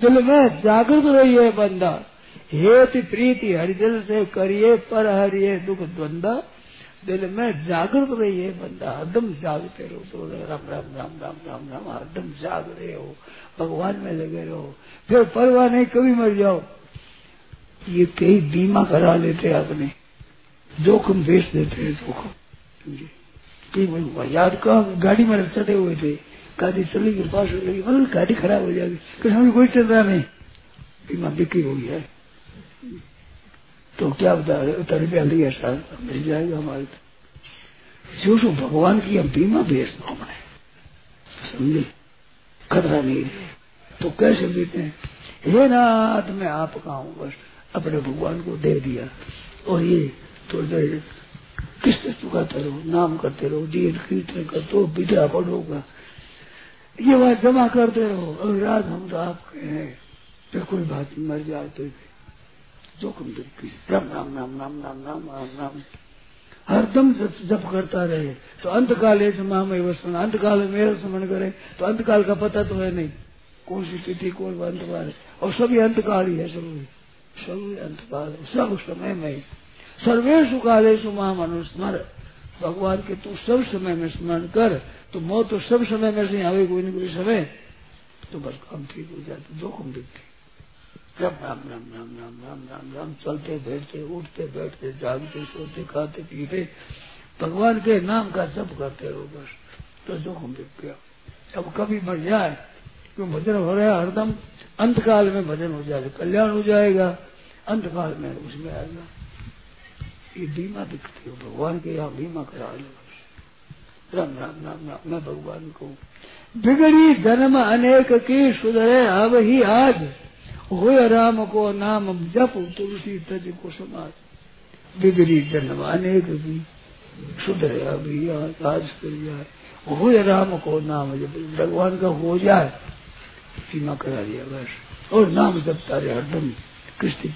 दिल में जागृत रहिए बंदा, हेति प्रीति हरि दिल से करिए पर हरिये दुख द्वंदा। दिल में जागृत रहिए बंदा, हरदम जागते रहो, तो राम राम राम राम राम राम हरदम जाग रहे हो, भगवान में लगे रहो, फिर परवाह नहीं कभी मर जाओ। ये कई बीमा करा लेते आपने, जोखिम बेच देते हैं जोखिम। याद कहा गाड़ी में चढ़े हुए थे, गाड़ी चलेगी पास हो जाएगी, मतलब गाड़ी खराब हो जाएगी, फिर हमें कोई चिंता नहीं, बीमा बिकी हुई है, तो क्या बता रहे हो, रुपया लिया साल मिल जाएगा हमारे। जो सो भगवान की हम बीमा बेच दो हमने, समझे, खतरा नहीं है तो कैसे बीते हैं। हे नाथ मैं आपका हूँ, बस अपने भगवान को दे दिया, और ये थोड़ी देर किस्त चुकाते रहो, नाम करते रहो, जी कीर्तन करते विद्या पढ़ोगा, ये बात जमा करते रहो, और रात हम तो आपके हैं, फिर कोई बात मर जाए तो जोखिम देखिए, राम राम राम राम राम राम राम राम हरदम जप करता रहे, तो अंतकाल है माम वसन, अंतकाल मेरा स्मरण करे, तो अंतकाल का पता तो है नहीं, कौन सी स्थिति कौन अंतकाल है, और सभी अंतकाल ही है, सभी अंतकाल है, सब समय में सर्वेशु कालेशु माम अनुस्मर, भगवान के तू सब समय में स्मरण कर, तो मौत तो सब समय में से आवे कोई न कोई समय, तो बस काम ठीक हो जाता, जोखिम दिखते। राम राम राम राम राम राम राम राम चलते बैठते उठते बैठते जागते सोते खाते पीते भगवान के नाम का जप करते रहो, बस तो जोखिम दिख गया। अब कभी मर जाए क्यों भजन हो रहा है हरदम, अंतकाल में भजन हो जाएगा, कल्याण हो जाएगा, अंतकाल में उसमें आएगा। ये बीमा दिखती हो भगवान के, यहाँ बीमा करा लो। राम राम राम राम मैं भगवान को बिगड़ी जन्म अनेक की सुधरे अब ही आज, हुए राम को नाम जप तुलसी तज को समाज। बिगड़ी जन्म अनेक की सुधरे अब ही आज, आज कर जाए हुए राम को नाम जप, भगवान का हो जाए बीमा करा लिया बस, और नाम जपता रहे हरदम, कृष्ण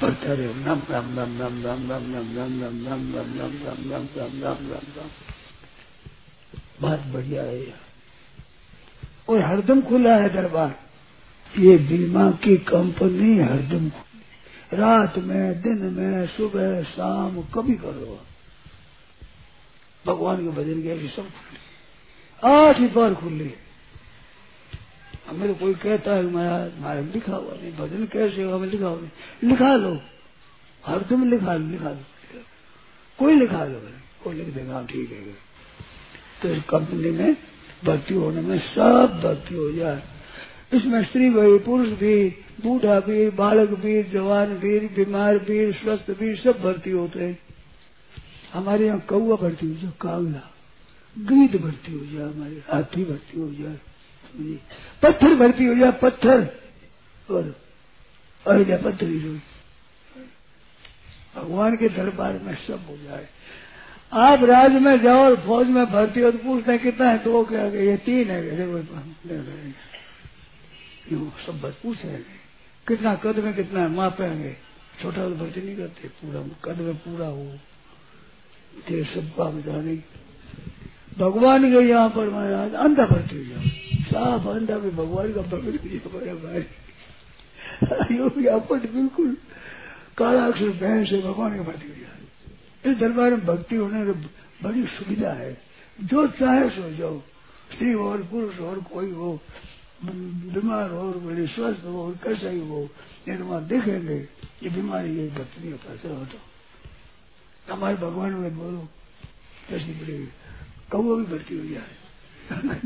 पढ़ता रहे नाम राम राम राम राम राम राम राम राम राम राम राम राम राम राम राम राम राम। बात बढ़िया है, और हरदम खुला है दरबार, ये बीमा की कंपनी हरदम, रात में दिन में सुबह शाम कभी करो भगवान के भजन के, सब खुले 8 बार खुले। हमें तो कोई कहता है हमारे लिखा हुआ नहीं भजन कैसे हो, हमें लिखा हुआ नहीं, लिखा लो हरदम, लिखा लो कोई लिखा लो, कोई लिख देगा ठीक है। तो इस कंपनी में भर्ती होने में सब भर्ती हो जाए, इसमें स्त्री भी पुरुष भी, बूढ़ा भी बालक भी, जवान भी, बीमार भी, स्वस्थ भी, सब भर्ती होते हैं। हमारे यहाँ कौआ भर्ती हो जाए, कावला गीत भर्ती हो जाए, हमारे हाथी भर्ती हो जाए, पत्थर भर्ती हो जाए, पत्थर और अहिल्या पत्थर ही हो, भगवान के दरबार में सब हो जाए। आप राज में जाओ और फौज में भर्ती हो तो पूछते हैं कितना है, तो वो क्या ये 3 है, सब बस पूछेंगे कितना कद में कितना है, मापेंगे, छोटा भर्ती नहीं करते, पूरा कद में पूरा हो, ये सब काम जाने भगवान के यहाँ पर। महाराज अंधा भर्ती हो जाओ, साफ अंधा भी भगवान का पकड़ लिया, अपट बिल्कुल काला अक्षर बहन से भगवान का भक्ति हो जाए। इस दरबार में भक्ति होने की बड़ी सुविधा है, जो चाहे सो जाओ, स्त्री हो और पुरुष हो, कोई हो बीमार हो और बड़े स्वस्थ हो और कैसा ही हो, लेकिन वहाँ देखेंगे ये बीमारी ये भक्ति नहीं होता हो, तो हमारे भगवान में बोलो कैसी बड़ी कौवा भी भक्ति हो जाए,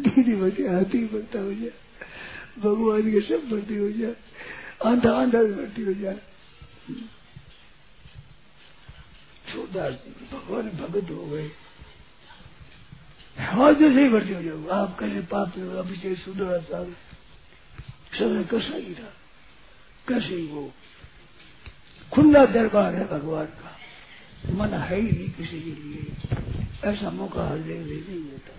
दीदी बचे हाथी भर्ती हो जाए, भगवान के सब भर्ती हो जाए, आंधा आंधा भी भर्ती हो जाए। छोटा भगवान भगत हो गए, और जैसे ही भर्ती हो जाओ आप कैसे पाप हो, अभिषेक सुधरा साहब सदर कैसा ही था, कैसे ही वो खुला दरबार है भगवान का, मन है ही नहीं किसी के लिए, ऐसा मौका हर जगह नहीं मिलता।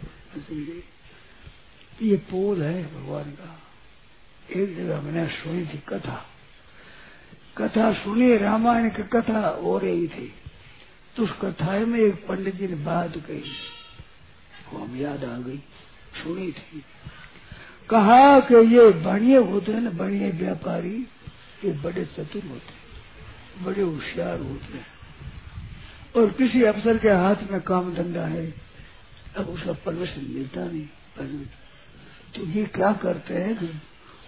ये पोल है भगवान का। एक जगह मैंने सुनी थी कथा सुनी, रामायण की कथा हो रही थी, तो उस कथा में एक पंडित जी ने बात कही, वो हम याद आ गई, सुनी थी। कहा कि ये बढ़िया होते हैं ना, बढ़िया व्यापारी ये बड़े चतुर होते हैं, बड़े होशियार होते हैं, और किसी अफसर के हाथ में काम धंधा है, अब उसका परमिशन मिलता नहीं, तो ये क्या करते हैं कि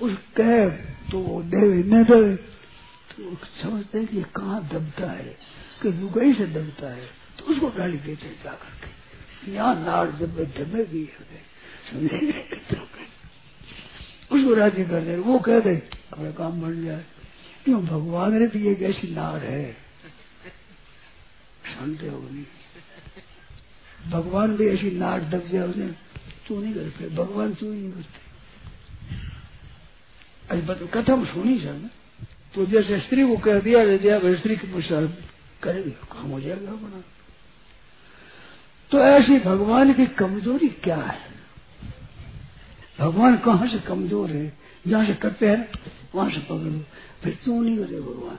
उस कह तो वो देवे न देवे, तो समझते हैं कि कहाँ दबता है, कि लुगाई से दबता है, तो उसको गाली देते हैं जा करके, यहाँ नाड़ जब जमेगी उसको राजी कर दे, वो कह दे अपना काम बन जाए। क्यों भगवान ने भी एक ऐसी नाड़ है, सुनते हो नहीं, भगवान भी ऐसी नाड़ दब जाए उसने, तू नहीं करते, भगवान तू नहीं करते। अरे कथा हम सुनी सर ना, तो जैसे स्त्री को कह दिया स्त्री के मुसार करेगी काम हो जाएगा अपना। तो ऐसी भगवान की कमजोरी क्या है, भगवान कहाँ से कमजोर है, जहाँ से करते हैं वहां से पकड़ो, फिर क्यों नहीं करे भगवान।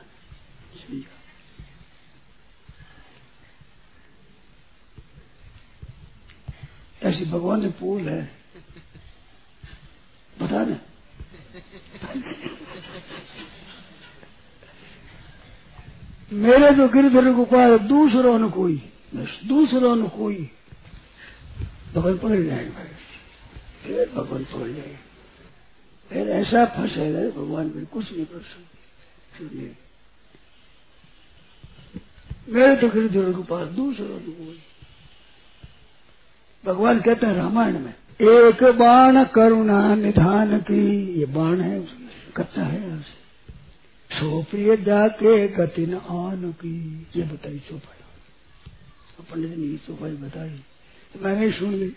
ऐसी भगवान से पूल है बता दें। मेरे तो गिरधर को कहा दूसरों ने कोई, दूसरों ने कोई, भगवान पकड़ जाएंगे भाई, भगवान पकड़ जाएगा, फिर ऐसा फंसेगा भगवान फिर कुछ नहीं कर सकते। मेरे तो गिरधर के पास दूसरों को, भगवान कहते हैं रामायण में, एक बाण करुणा निधान की, ये बाण है कच्चा है, सो प्रिय जाके गति न आन की, ये बताई चौपाई, पंडित ने ये चौपाई बताई, मैंने सुन ली,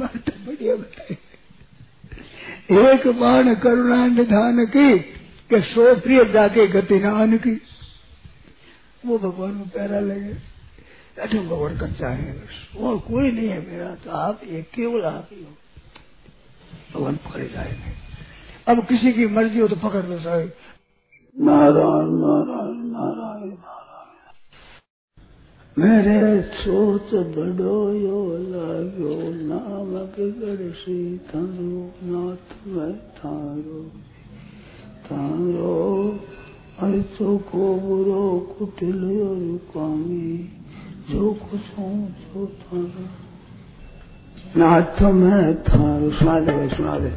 बात बढ़िया बताई। एक बाण करुणा निधान की, के सो प्रिय जाके गति नान की, वो भगवान को प्यारा लगे, अरे भगवान कच्चा है और कोई नहीं है मेरा, तो आप एक केवल आप ही हो, भगवान पकड़े जाएंगे। अब किसी की मर्जी हो तो पकड़ लो साहब, नारायण नारायण नारायण नारायण। मेरे सोच बड़ो यो लागो, नाम बिगड़ सी थारो, नाथ मैं थारो थारो, अरे तो को बुरो कुटिल रुकामी, जो कुछ हूँ जो थारो, नाथ मैं थारो। सुना दे भाई सुना दे,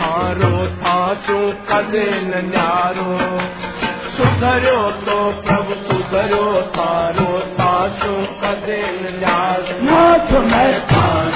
थारो थासु कदे न न्यारो, सुधरो तो प्रभु सुधरो, थारो थासु कदे न न्यारो, नाथ मैं थारो।